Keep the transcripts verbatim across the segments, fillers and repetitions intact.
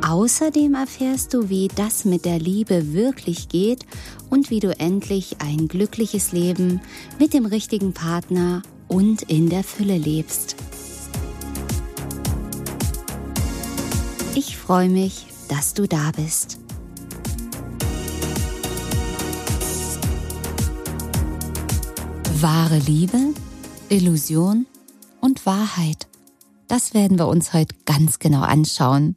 Außerdem erfährst du, wie das mit der Liebe wirklich geht und wie du endlich ein glückliches Leben mit dem richtigen Partner und in der Fülle lebst. Ich freue mich, dass du da bist. Wahre Liebe, Illusion und Wahrheit. Das werden wir uns heute ganz genau anschauen.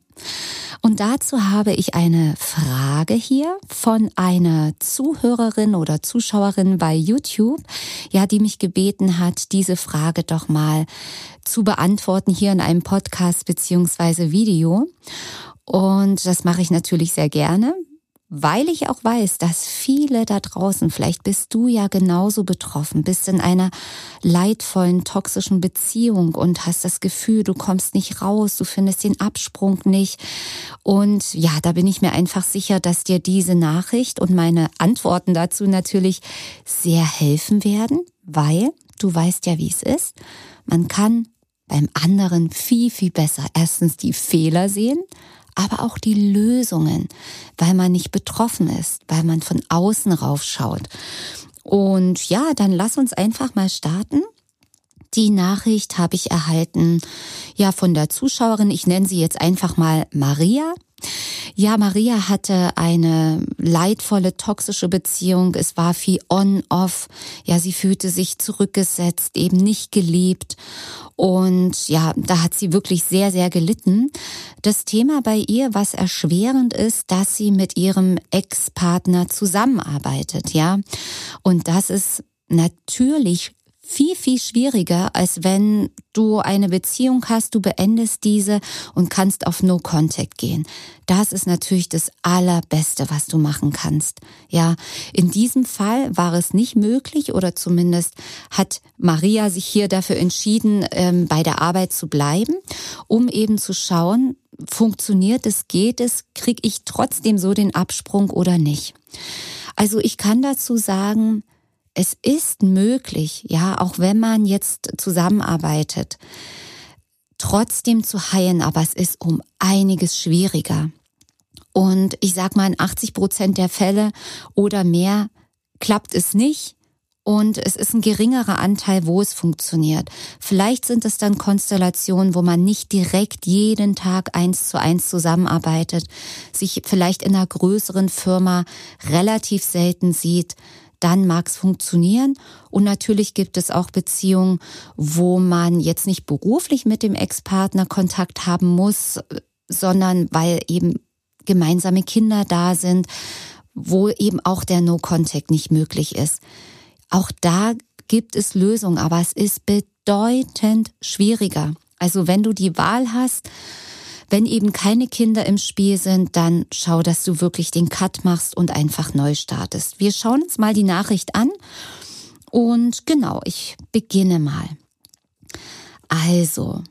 Und dazu habe ich eine Frage hier von einer Zuhörerin oder Zuschauerin bei YouTube, ja, die mich gebeten hat, diese Frage doch mal zu beantworten hier in einem Podcast bzw. Video. Und das mache ich natürlich sehr gerne, weil ich auch weiß, dass viele da draußen, vielleicht bist du ja genauso betroffen, bist in einer leidvollen, toxischen Beziehung und hast das Gefühl, du kommst nicht raus, du findest den Absprung nicht. Und ja, da bin ich mir einfach sicher, dass dir diese Nachricht und meine Antworten dazu natürlich sehr helfen werden, weil du weißt ja, wie es ist. Man kann beim anderen viel, viel besser erstens die Fehler sehen, aber auch die Lösungen, weil man nicht betroffen ist, weil man von außen raufschaut. Und ja, dann lass uns einfach mal starten. Die Nachricht habe ich erhalten, ja, von der Zuschauerin, ich nenne sie jetzt einfach mal Maria. Ja, Maria hatte eine leidvolle, toxische Beziehung. Es war viel on-off. Ja, sie fühlte sich zurückgesetzt, eben nicht geliebt. Und ja, da hat sie wirklich sehr, sehr gelitten. Das Thema bei ihr, was erschwerend ist, dass sie mit ihrem Ex-Partner zusammenarbeitet, ja. Und das ist natürlich viel, viel schwieriger, als wenn du eine Beziehung hast, du beendest diese und kannst auf No Contact gehen. Das ist natürlich das Allerbeste, was du machen kannst. Ja, in diesem Fall war es nicht möglich oder zumindest hat Maria sich hier dafür entschieden, bei der Arbeit zu bleiben, um eben zu schauen, funktioniert es, geht es, kriege ich trotzdem so den Absprung oder nicht. Also ich kann dazu sagen, es ist möglich, ja, auch wenn man jetzt zusammenarbeitet, trotzdem zu heilen, aber es ist um einiges schwieriger. Und ich sag mal, in achtzig Prozent der Fälle oder mehr klappt es nicht. Und es ist ein geringerer Anteil, wo es funktioniert. Vielleicht sind es dann Konstellationen, wo man nicht direkt jeden Tag eins zu eins zusammenarbeitet, sich vielleicht in einer größeren Firma relativ selten sieht. Dann mag es funktionieren. Und natürlich gibt es auch Beziehungen, wo man jetzt nicht beruflich mit dem Ex-Partner Kontakt haben muss, sondern weil eben gemeinsame Kinder da sind, wo eben auch der No-Contact nicht möglich ist. Auch da gibt es Lösungen, aber es ist bedeutend schwieriger. Also wenn du die Wahl hast, wenn eben keine Kinder im Spiel sind, dann schau, dass du wirklich den Cut machst und einfach neu startest. Wir schauen uns mal die Nachricht an und genau, ich beginne mal. Also,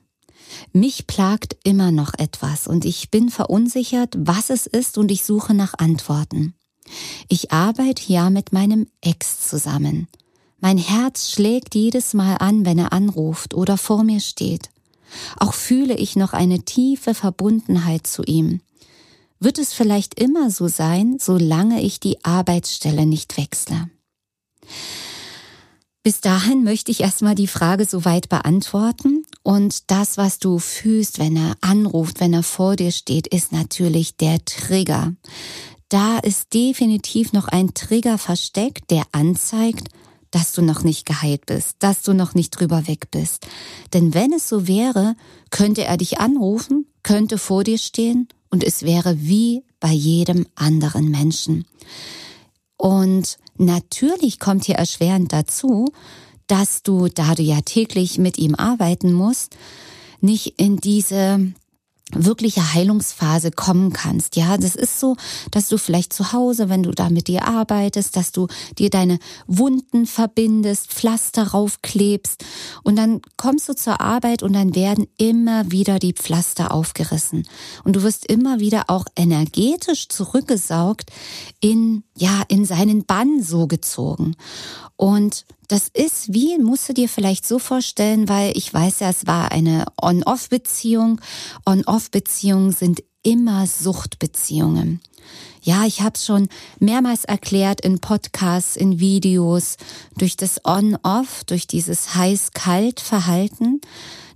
mich plagt immer noch etwas und ich bin verunsichert, was es ist und ich suche nach Antworten. Ich arbeite ja mit meinem Ex zusammen. Mein Herz schlägt jedes Mal an, wenn er anruft oder vor mir steht. Auch fühle ich noch eine tiefe Verbundenheit zu ihm. Wird es vielleicht immer so sein, solange ich die Arbeitsstelle nicht wechsle? Bis dahin möchte ich erstmal die Frage soweit beantworten. Und das, was du fühlst, wenn er anruft, wenn er vor dir steht, ist natürlich der Trigger. Da ist definitiv noch ein Trigger versteckt, der anzeigt, dass du noch nicht geheilt bist, dass du noch nicht drüber weg bist. Denn wenn es so wäre, könnte er dich anrufen, könnte vor dir stehen und es wäre wie bei jedem anderen Menschen. Und natürlich kommt hier erschwerend dazu, dass du, da du ja täglich mit ihm arbeiten musst, nicht in diese wirkliche Heilungsphase kommen kannst. Ja, das ist so, dass du vielleicht zu Hause, wenn du da mit dir arbeitest, dass du dir deine Wunden verbindest, Pflaster raufklebst und dann kommst du zur Arbeit und dann werden immer wieder die Pflaster aufgerissen und du wirst immer wieder auch energetisch zurückgesaugt, in ja, in seinen Bann so gezogen. Und das ist wie, musst du dir vielleicht so vorstellen, weil ich weiß ja, es war eine On-Off-Beziehung. On-Off-Beziehungen sind immer Suchtbeziehungen. Ja, ich habe es schon mehrmals erklärt in Podcasts, in Videos, durch das On-Off, durch dieses Heiß-Kalt-Verhalten.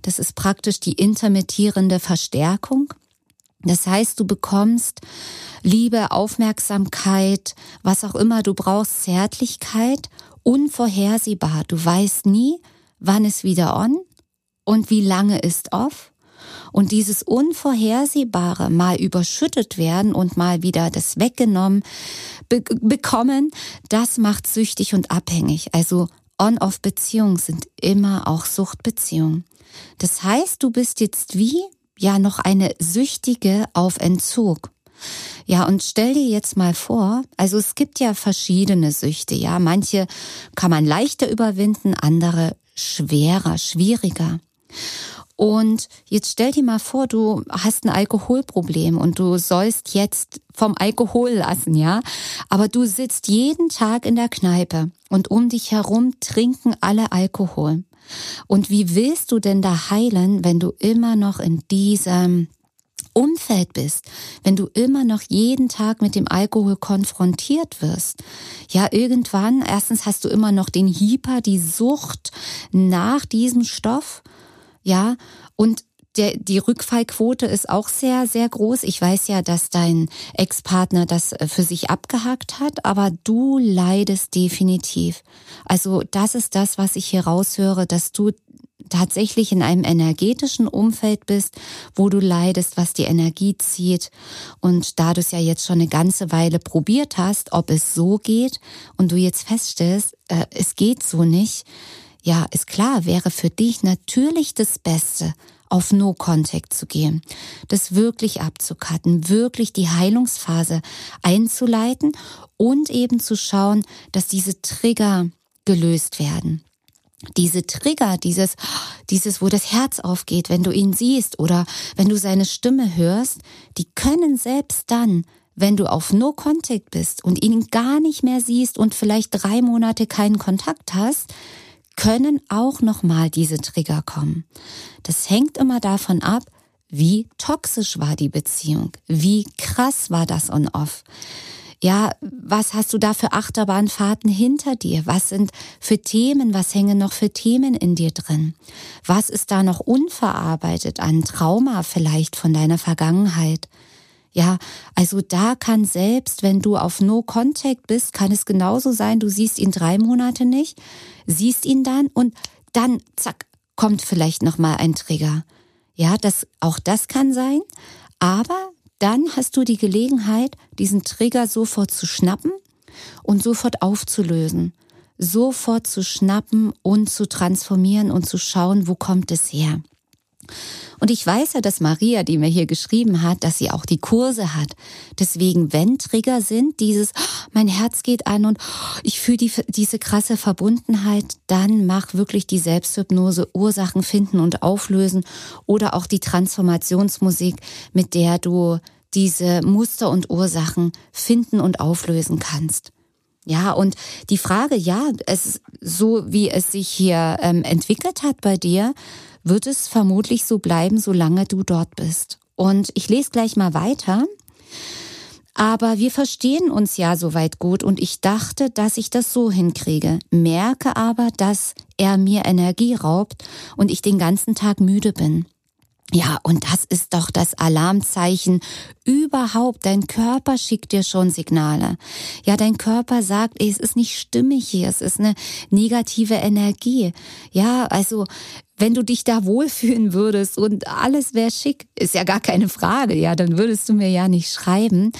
Das ist praktisch die intermittierende Verstärkung. Das heißt, du bekommst Liebe, Aufmerksamkeit, was auch immer du brauchst, Zärtlichkeit, unvorhersehbar. Du weißt nie, wann ist wieder on und wie lange ist off. Und dieses Unvorhersehbare, mal überschüttet werden und mal wieder das weggenommen be- bekommen, das macht süchtig und abhängig. Also On-Off-Beziehungen sind immer auch Suchtbeziehungen. Das heißt, du bist jetzt wie ja noch eine Süchtige auf Entzug. Ja, und stell dir jetzt mal vor, also es gibt ja verschiedene Süchte, ja, manche kann man leichter überwinden, andere schwerer, schwieriger. Und jetzt stell dir mal vor, du hast ein Alkoholproblem und du sollst jetzt vom Alkohol lassen, ja, aber du sitzt jeden Tag in der Kneipe und um dich herum trinken alle Alkohol. Und wie willst du denn da heilen, wenn du immer noch in diesem Umfeld bist, wenn du immer noch jeden Tag mit dem Alkohol konfrontiert wirst? Ja, irgendwann, erstens hast du immer noch den Hyper, die Sucht nach diesem Stoff, ja, und der, die Rückfallquote ist auch sehr, sehr groß. Ich weiß ja, dass dein Ex-Partner das für sich abgehakt hat, aber du leidest definitiv. Also das ist das, was ich hier raushöre, dass du tatsächlich in einem energetischen Umfeld bist, wo du leidest, was die Energie zieht. Und da du es ja jetzt schon eine ganze Weile probiert hast, ob es so geht und du jetzt feststellst, äh, es geht so nicht, ja, ist klar, wäre für dich natürlich das Beste, auf No-Contact zu gehen, das wirklich abzucutten, wirklich die Heilungsphase einzuleiten und eben zu schauen, dass diese Trigger gelöst werden. Diese Trigger, dieses, dieses, wo das Herz aufgeht, wenn du ihn siehst oder wenn du seine Stimme hörst, die können selbst dann, wenn du auf No-Contact bist und ihn gar nicht mehr siehst und vielleicht drei Monate keinen Kontakt hast, können auch nochmal diese Trigger kommen. Das hängt immer davon ab, wie toxisch war die Beziehung, wie krass war das On-Off. Ja, was hast du da für Achterbahnfahrten hinter dir? Was sind für Themen, was hängen noch für Themen in dir drin? Was ist da noch unverarbeitet an Trauma vielleicht von deiner Vergangenheit? Ja, also da kann selbst, wenn du auf No-Contact bist, kann es genauso sein, du siehst ihn drei Monate nicht, siehst ihn dann und dann, zack, kommt vielleicht nochmal ein Trigger. Ja, das, auch das kann sein, aber dann hast du die Gelegenheit, diesen Trigger sofort zu schnappen und sofort aufzulösen. Sofort zu schnappen und zu transformieren und zu schauen, wo kommt es her. Und ich weiß ja, dass Maria, die mir hier geschrieben hat, dass sie auch die Kurse hat. Deswegen, wenn Trigger sind, dieses, mein Herz geht an und ich fühle die, diese krasse Verbundenheit, dann mach wirklich die Selbsthypnose, Ursachen finden und auflösen oder auch die Transformationsmusik, mit der du diese Muster und Ursachen finden und auflösen kannst. Ja, und die Frage, ja, es so wie es sich hier ähm, entwickelt hat bei dir, wird es vermutlich so bleiben, solange du dort bist. Und ich lese gleich mal weiter. Aber wir verstehen uns ja soweit gut und ich dachte, dass ich das so hinkriege. Merke aber, dass er mir Energie raubt und ich den ganzen Tag müde bin. Ja, und das ist doch das Alarmzeichen überhaupt. Dein Körper schickt dir schon Signale. Ja, dein Körper sagt, ey, es ist nicht stimmig hier, es ist eine negative Energie. Ja, also wenn du dich da wohlfühlen würdest und alles wäre schick, ist ja gar keine Frage, ja, dann würdest du mir ja nicht schreiben.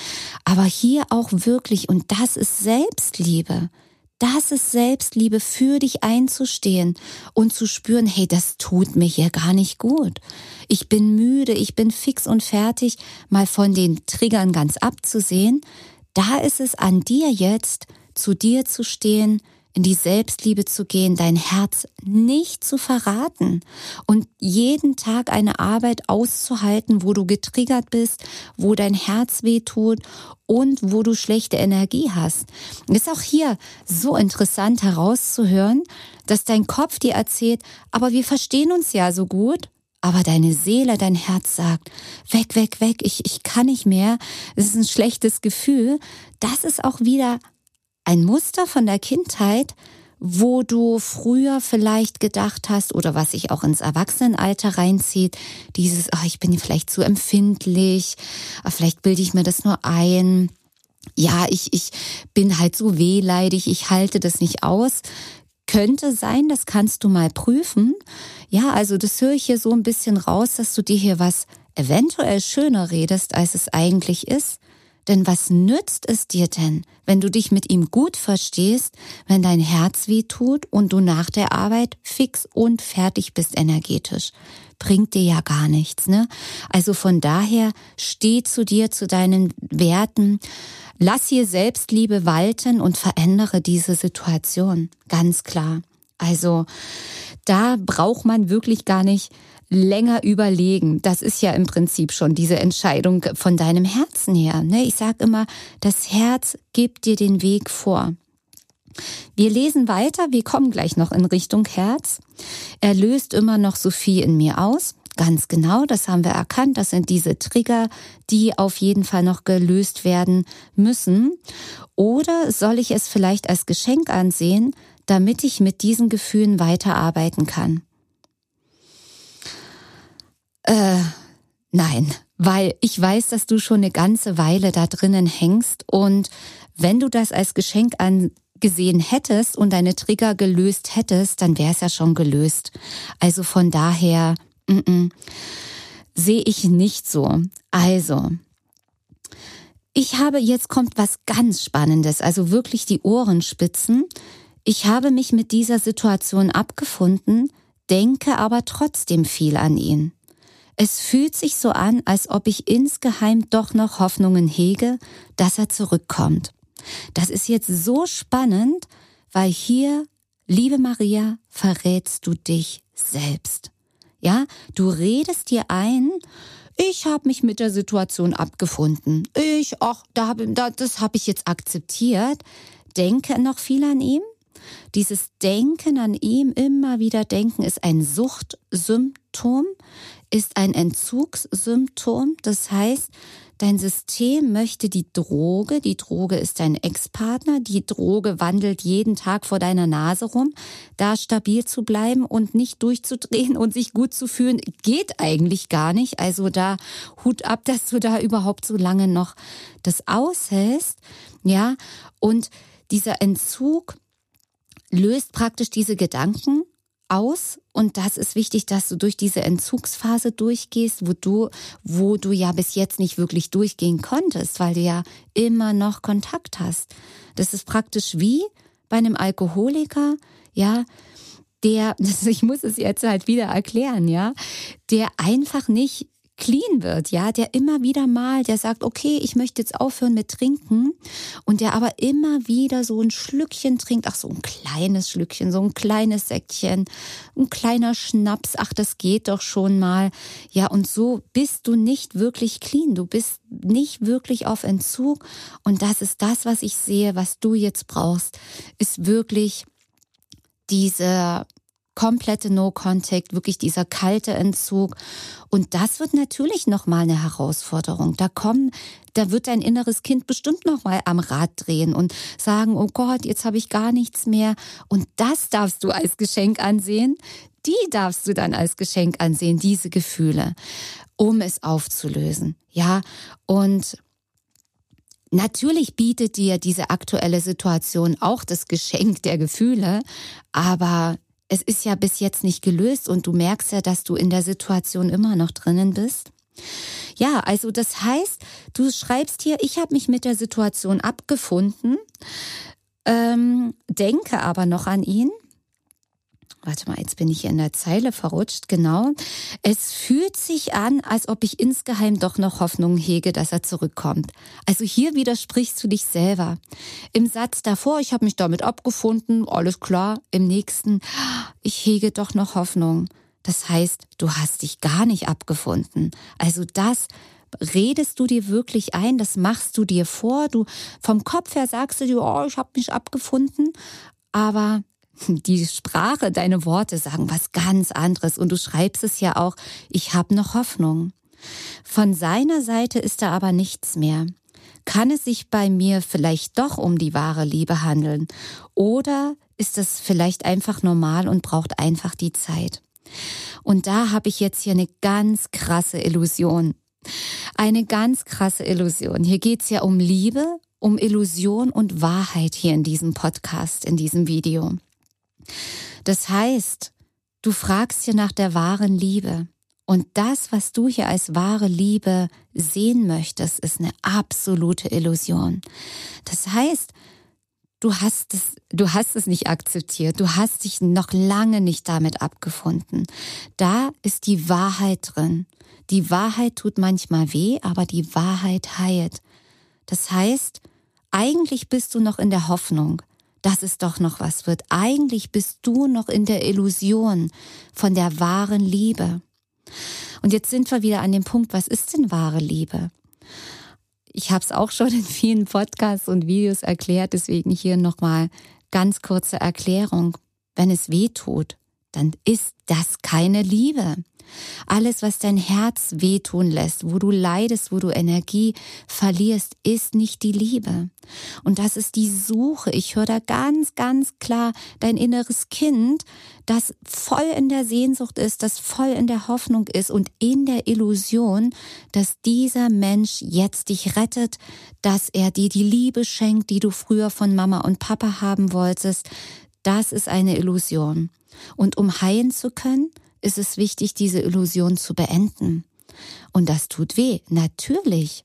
Aber hier auch wirklich, und das ist Selbstliebe. Das ist Selbstliebe, für dich einzustehen und zu spüren, hey, das tut mir hier gar nicht gut. Ich bin müde, ich bin fix und fertig, mal von den Triggern ganz abzusehen. Da ist es an dir jetzt, zu dir zu stehen, in die Selbstliebe zu gehen, dein Herz nicht zu verraten und jeden Tag eine Arbeit auszuhalten, wo du getriggert bist, wo dein Herz wehtut und wo du schlechte Energie hast. Und ist auch hier so interessant herauszuhören, dass dein Kopf dir erzählt, aber wir verstehen uns ja so gut. Aber deine Seele, dein Herz sagt, weg, weg, weg, ich, ich kann nicht mehr. Es ist ein schlechtes Gefühl. Das ist auch wieder ein Muster von der Kindheit, wo du früher vielleicht gedacht hast oder was sich auch ins Erwachsenenalter reinzieht, dieses, oh, ich bin vielleicht zu empfindlich, vielleicht bilde ich mir das nur ein. Ja, ich, ich bin halt so wehleidig, ich halte das nicht aus. Könnte sein, das kannst du mal prüfen. Ja, also das höre ich hier so ein bisschen raus, dass du dir hier was eventuell schöner redest, als es eigentlich ist. Denn was nützt es dir denn, wenn du dich mit ihm gut verstehst, wenn dein Herz weh tut und du nach der Arbeit fix und fertig bist energetisch? Bringt dir ja gar nichts, ne? Also von daher, steh zu dir, zu deinen Werten. Lass hier Selbstliebe walten und verändere diese Situation. Ganz klar. Also da braucht man wirklich gar nicht länger überlegen. Das ist ja im Prinzip schon diese Entscheidung von deinem Herzen her. Ich sage immer, das Herz gibt dir den Weg vor. Wir lesen weiter, wir kommen gleich noch in Richtung Herz. Er löst immer noch so viel in mir aus. Ganz genau, das haben wir erkannt. Das sind diese Trigger, die auf jeden Fall noch gelöst werden müssen. Oder soll ich es vielleicht als Geschenk ansehen, damit ich mit diesen Gefühlen weiterarbeiten kann? Äh, nein, weil ich weiß, dass du schon eine ganze Weile da drinnen hängst und wenn du das als Geschenk angesehen hättest und deine Trigger gelöst hättest, dann wäre es ja schon gelöst. Also von daher mm-mm, sehe ich nicht so. Also, ich habe, jetzt kommt was ganz Spannendes, also wirklich die Ohrenspitzen. Ich habe mich mit dieser Situation abgefunden, denke aber trotzdem viel an ihn. Es fühlt sich so an, als ob ich insgeheim doch noch Hoffnungen hege, dass er zurückkommt. Das ist jetzt so spannend, weil hier, liebe Maria, verrätst du dich selbst. Ja, du redest dir ein, ich habe mich mit der Situation abgefunden. Ich, ach, da, da, das habe ich jetzt akzeptiert. Denke noch viel an ihm. Dieses Denken an ihm, immer wieder denken, ist ein Suchtsymptom, ist ein Entzugssymptom. Das heißt, dein System möchte die Droge, die Droge ist dein Ex-Partner, die Droge wandelt jeden Tag vor deiner Nase rum, da stabil zu bleiben und nicht durchzudrehen und sich gut zu fühlen, geht eigentlich gar nicht. Also da Hut ab, dass du da überhaupt so lange noch das aushältst. Ja, und dieser Entzug löst praktisch diese Gedanken aus und das ist wichtig, dass du durch diese Entzugsphase durchgehst, wo du, wo du ja bis jetzt nicht wirklich durchgehen konntest, weil du ja immer noch Kontakt hast. Das ist praktisch wie bei einem Alkoholiker, ja, der, ich muss es jetzt halt wieder erklären, ja, der einfach nicht clean wird, ja, der immer wieder mal, der sagt, okay, ich möchte jetzt aufhören mit Trinken und der aber immer wieder so ein Schlückchen trinkt, ach so ein kleines Schlückchen, so ein kleines Säckchen, ein kleiner Schnaps, ach das geht doch schon mal, ja und so bist du nicht wirklich clean, du bist nicht wirklich auf Entzug und das ist das, was ich sehe, was du jetzt brauchst, ist wirklich diese komplette No-Contact, wirklich dieser kalte Entzug. Und das wird natürlich nochmal eine Herausforderung. Da kommen, da wird dein inneres Kind bestimmt nochmal am Rad drehen und sagen, oh Gott, jetzt habe ich gar nichts mehr. Und das darfst du als Geschenk ansehen. Die darfst du dann als Geschenk ansehen, diese Gefühle, um es aufzulösen. Ja, und natürlich bietet dir diese aktuelle Situation auch das Geschenk der Gefühle, aber es ist ja bis jetzt nicht gelöst und du merkst ja, dass du in der Situation immer noch drinnen bist. Ja, also das heißt, du schreibst hier, ich habe mich mit der Situation abgefunden, ähm, denke aber noch an ihn. Warte mal, jetzt bin ich hier in der Zeile verrutscht, genau. Es fühlt sich an, als ob ich insgeheim doch noch Hoffnung hege, dass er zurückkommt. Also hier widersprichst du dich selber. Im Satz davor, ich habe mich damit abgefunden, alles klar. Im nächsten, ich hege doch noch Hoffnung. Das heißt, du hast dich gar nicht abgefunden. Also das redest du dir wirklich ein, das machst du dir vor. Du vom Kopf her sagst du dir, oh, ich habe mich abgefunden, aber die Sprache, deine Worte sagen was ganz anderes und du schreibst es ja auch, ich habe noch Hoffnung. Von seiner Seite ist da aber nichts mehr. Kann es sich bei mir vielleicht doch um die wahre Liebe handeln? Oder ist das vielleicht einfach normal und braucht einfach die Zeit? Und da habe ich jetzt hier eine ganz krasse Illusion. Eine ganz krasse Illusion. Hier geht es ja um Liebe, um Illusion und Wahrheit hier in diesem Podcast, in diesem Video. Das heißt, du fragst hier nach der wahren Liebe und das, was du hier als wahre Liebe sehen möchtest, ist eine absolute Illusion. Das heißt, du hast es, du hast es nicht akzeptiert, du hast dich noch lange nicht damit abgefunden. Da ist die Wahrheit drin. Die Wahrheit tut manchmal weh, aber die Wahrheit heilt. Das heißt, eigentlich bist du noch in der Hoffnung, dass es doch noch was wird. Eigentlich bist du noch in der Illusion von der wahren Liebe. Und jetzt sind wir wieder an dem Punkt, was ist denn wahre Liebe? Ich habe es auch schon in vielen Podcasts und Videos erklärt, deswegen hier nochmal ganz kurze Erklärung. Wenn es weh tut, dann ist das keine Liebe. Alles, was dein Herz wehtun lässt, wo du leidest, wo du Energie verlierst, ist nicht die Liebe. Und das ist die Suche. Ich höre da ganz, ganz klar dein inneres Kind, das voll in der Sehnsucht ist, das voll in der Hoffnung ist und in der Illusion, dass dieser Mensch jetzt dich rettet, dass er dir die Liebe schenkt, die du früher von Mama und Papa haben wolltest. Das ist eine Illusion. Und um heilen zu können, ist es wichtig, diese Illusion zu beenden. Und das tut weh, natürlich.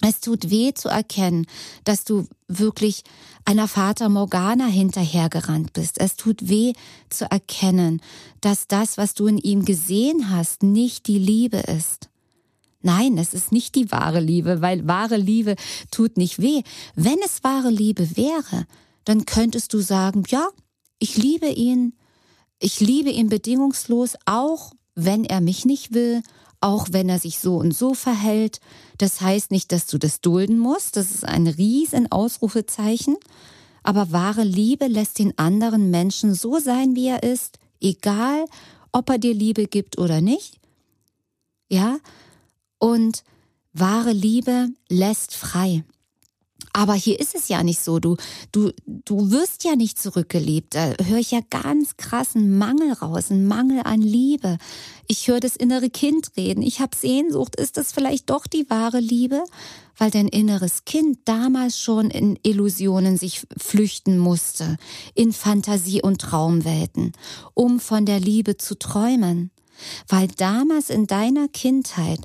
Es tut weh zu erkennen, dass du wirklich einer Fata Morgana hinterhergerannt bist. Es tut weh zu erkennen, dass das, was du in ihm gesehen hast, nicht die Liebe ist. Nein, es ist nicht die wahre Liebe, weil wahre Liebe tut nicht weh. Wenn es wahre Liebe wäre, dann könntest du sagen, ja, ich liebe ihn, ich liebe ihn bedingungslos, auch wenn er mich nicht will, auch wenn er sich so und so verhält. Das heißt nicht, dass du das dulden musst, das ist ein riesen Ausrufezeichen. Aber wahre Liebe lässt den anderen Menschen so sein, wie er ist, egal ob er dir Liebe gibt oder nicht. Ja? Und wahre Liebe lässt frei. Aber hier ist es ja nicht so, du du du wirst ja nicht zurückgeliebt. Da höre ich ja ganz krassen Mangel raus, einen Mangel an Liebe. Ich höre das innere Kind reden. Ich habe Sehnsucht, ist das vielleicht doch die wahre Liebe? Weil dein inneres Kind damals schon in Illusionen sich flüchten musste, in Fantasie- und Traumwelten, um von der Liebe zu träumen. Weil damals in deiner Kindheit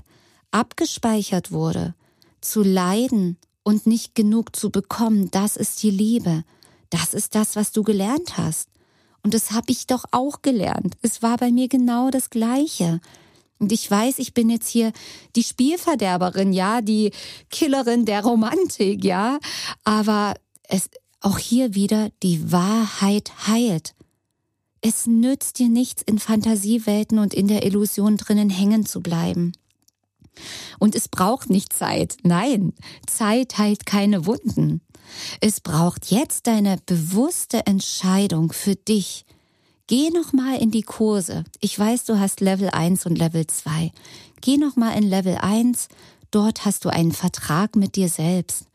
abgespeichert wurde, zu leiden, und nicht genug zu bekommen, das ist die Liebe. Das ist das, was du gelernt hast. Und das habe ich doch auch gelernt. Es war bei mir genau das Gleiche. Und ich weiß, ich bin jetzt hier die Spielverderberin, ja, die Killerin der Romantik, ja. Aber es auch hier wieder, die Wahrheit heilt. Es nützt dir nichts, in Fantasiewelten und in der Illusion drinnen hängen zu bleiben. Und es braucht nicht Zeit. Nein, Zeit heilt keine Wunden. Es braucht jetzt deine bewusste Entscheidung für dich. Geh nochmal in die Kurse. Ich weiß, du hast Level eins und Level zwei. Geh nochmal in Level eins. Dort hast du einen Vertrag mit dir selbst.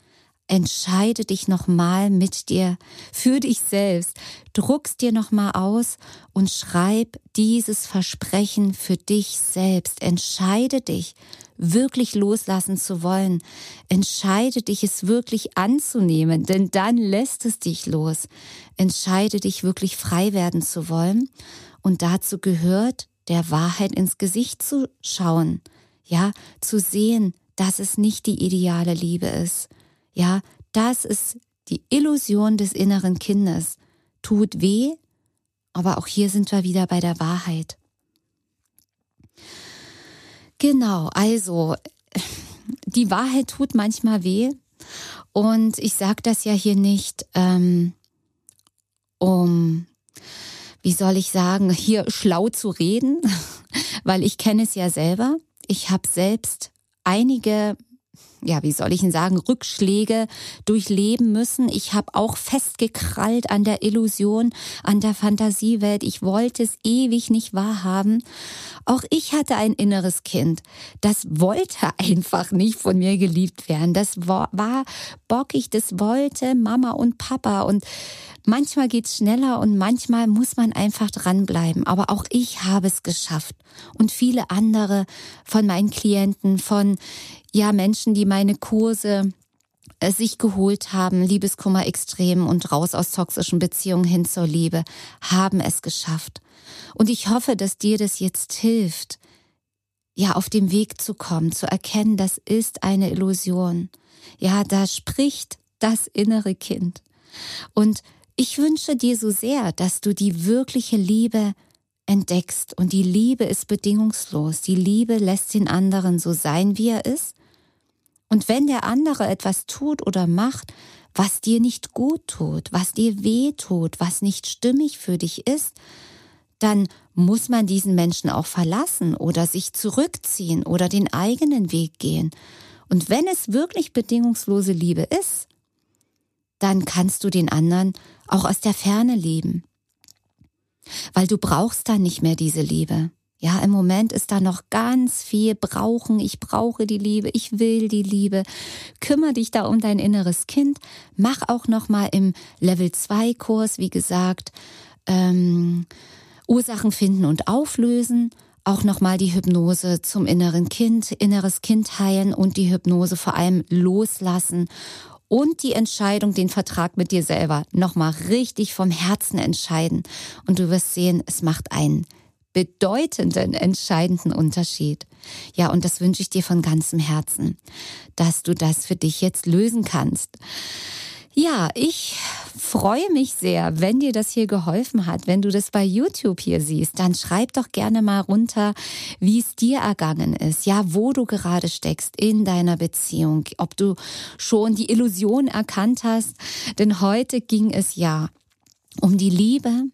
Entscheide dich nochmal mit dir, für dich selbst. Druck's dir nochmal aus und schreib dieses Versprechen für dich selbst. Entscheide dich, wirklich loslassen zu wollen. Entscheide dich, es wirklich anzunehmen, denn dann lässt es dich los. Entscheide dich, wirklich frei werden zu wollen. Und dazu gehört, der Wahrheit ins Gesicht zu schauen. Ja, zu sehen, dass es nicht die ideale Liebe ist. Ja, das ist Die Illusion des inneren Kindes tut weh, aber auch hier sind wir wieder bei der Wahrheit. Genau, also die Wahrheit tut manchmal weh und ich sage das ja hier nicht, ähm, um, wie soll ich sagen, hier schlau zu reden, weil ich kenne es ja selber. Ich habe selbst einige, ja wie soll ich denn sagen, Rückschläge durchleben müssen. Ich habe auch festgekrallt an der Illusion, an der Fantasiewelt. Ich wollte es ewig nicht wahrhaben. Auch ich hatte ein inneres Kind. Das wollte einfach nicht von mir geliebt werden. Das war bockig, das wollte Mama und Papa. Und manchmal geht's schneller und manchmal muss man einfach dranbleiben. Aber auch ich habe es geschafft. Und viele andere von meinen Klienten, von ja Menschen, die meine Kurse äh, sich geholt haben, Liebeskummer extrem und raus aus toxischen Beziehungen hin zur Liebe, haben es geschafft. Und ich hoffe, dass dir das jetzt hilft, ja auf dem Weg zu kommen, zu erkennen, das ist eine Illusion. Ja, da spricht das innere Kind. Und ich wünsche dir so sehr, dass du die wirkliche Liebe entdeckst. Und die Liebe ist bedingungslos. Die Liebe lässt den anderen so sein, wie er ist. Und wenn der andere etwas tut oder macht, was dir nicht gut tut, was dir weh tut, was nicht stimmig für dich ist, dann muss man diesen Menschen auch verlassen oder sich zurückziehen oder den eigenen Weg gehen. Und wenn es wirklich bedingungslose Liebe ist, dann kannst du den anderen auch aus der Ferne lieben. Weil du brauchst dann nicht mehr diese Liebe. Ja, im Moment ist da noch ganz viel Brauchen. Ich brauche die Liebe, ich will die Liebe. Kümmere dich da um dein inneres Kind. Mach auch nochmal im Level zwei Kurs, wie gesagt, ähm, Ursachen finden und auflösen. Auch nochmal die Hypnose zum inneren Kind, inneres Kind heilen und die Hypnose vor allem loslassen. Und die Entscheidung, den Vertrag mit dir selber nochmal richtig vom Herzen entscheiden. Und du wirst sehen, es macht einen bedeutenden, entscheidenden Unterschied. Ja, und das wünsche ich dir von ganzem Herzen, dass du das für dich jetzt lösen kannst. Ja, ich freue mich sehr, wenn dir das hier geholfen hat. Wenn du das bei YouTube hier siehst, dann schreib doch gerne mal runter, wie es dir ergangen ist. Ja, wo du gerade steckst in deiner Beziehung. Ob du schon die Illusion erkannt hast. Denn heute ging es ja um die Liebe,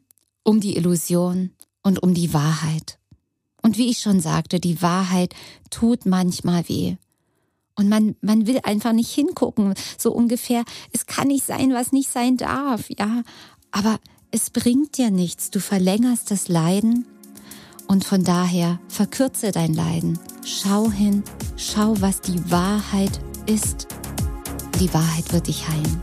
um die Illusion und um die Wahrheit. Und wie ich schon sagte, die Wahrheit tut manchmal weh. Und man, man will einfach nicht hingucken, so ungefähr, es kann nicht sein, was nicht sein darf, ja. Aber es bringt dir nichts, du verlängerst das Leiden und von daher verkürze dein Leiden. Schau hin, schau, was die Wahrheit ist. Die Wahrheit wird dich heilen.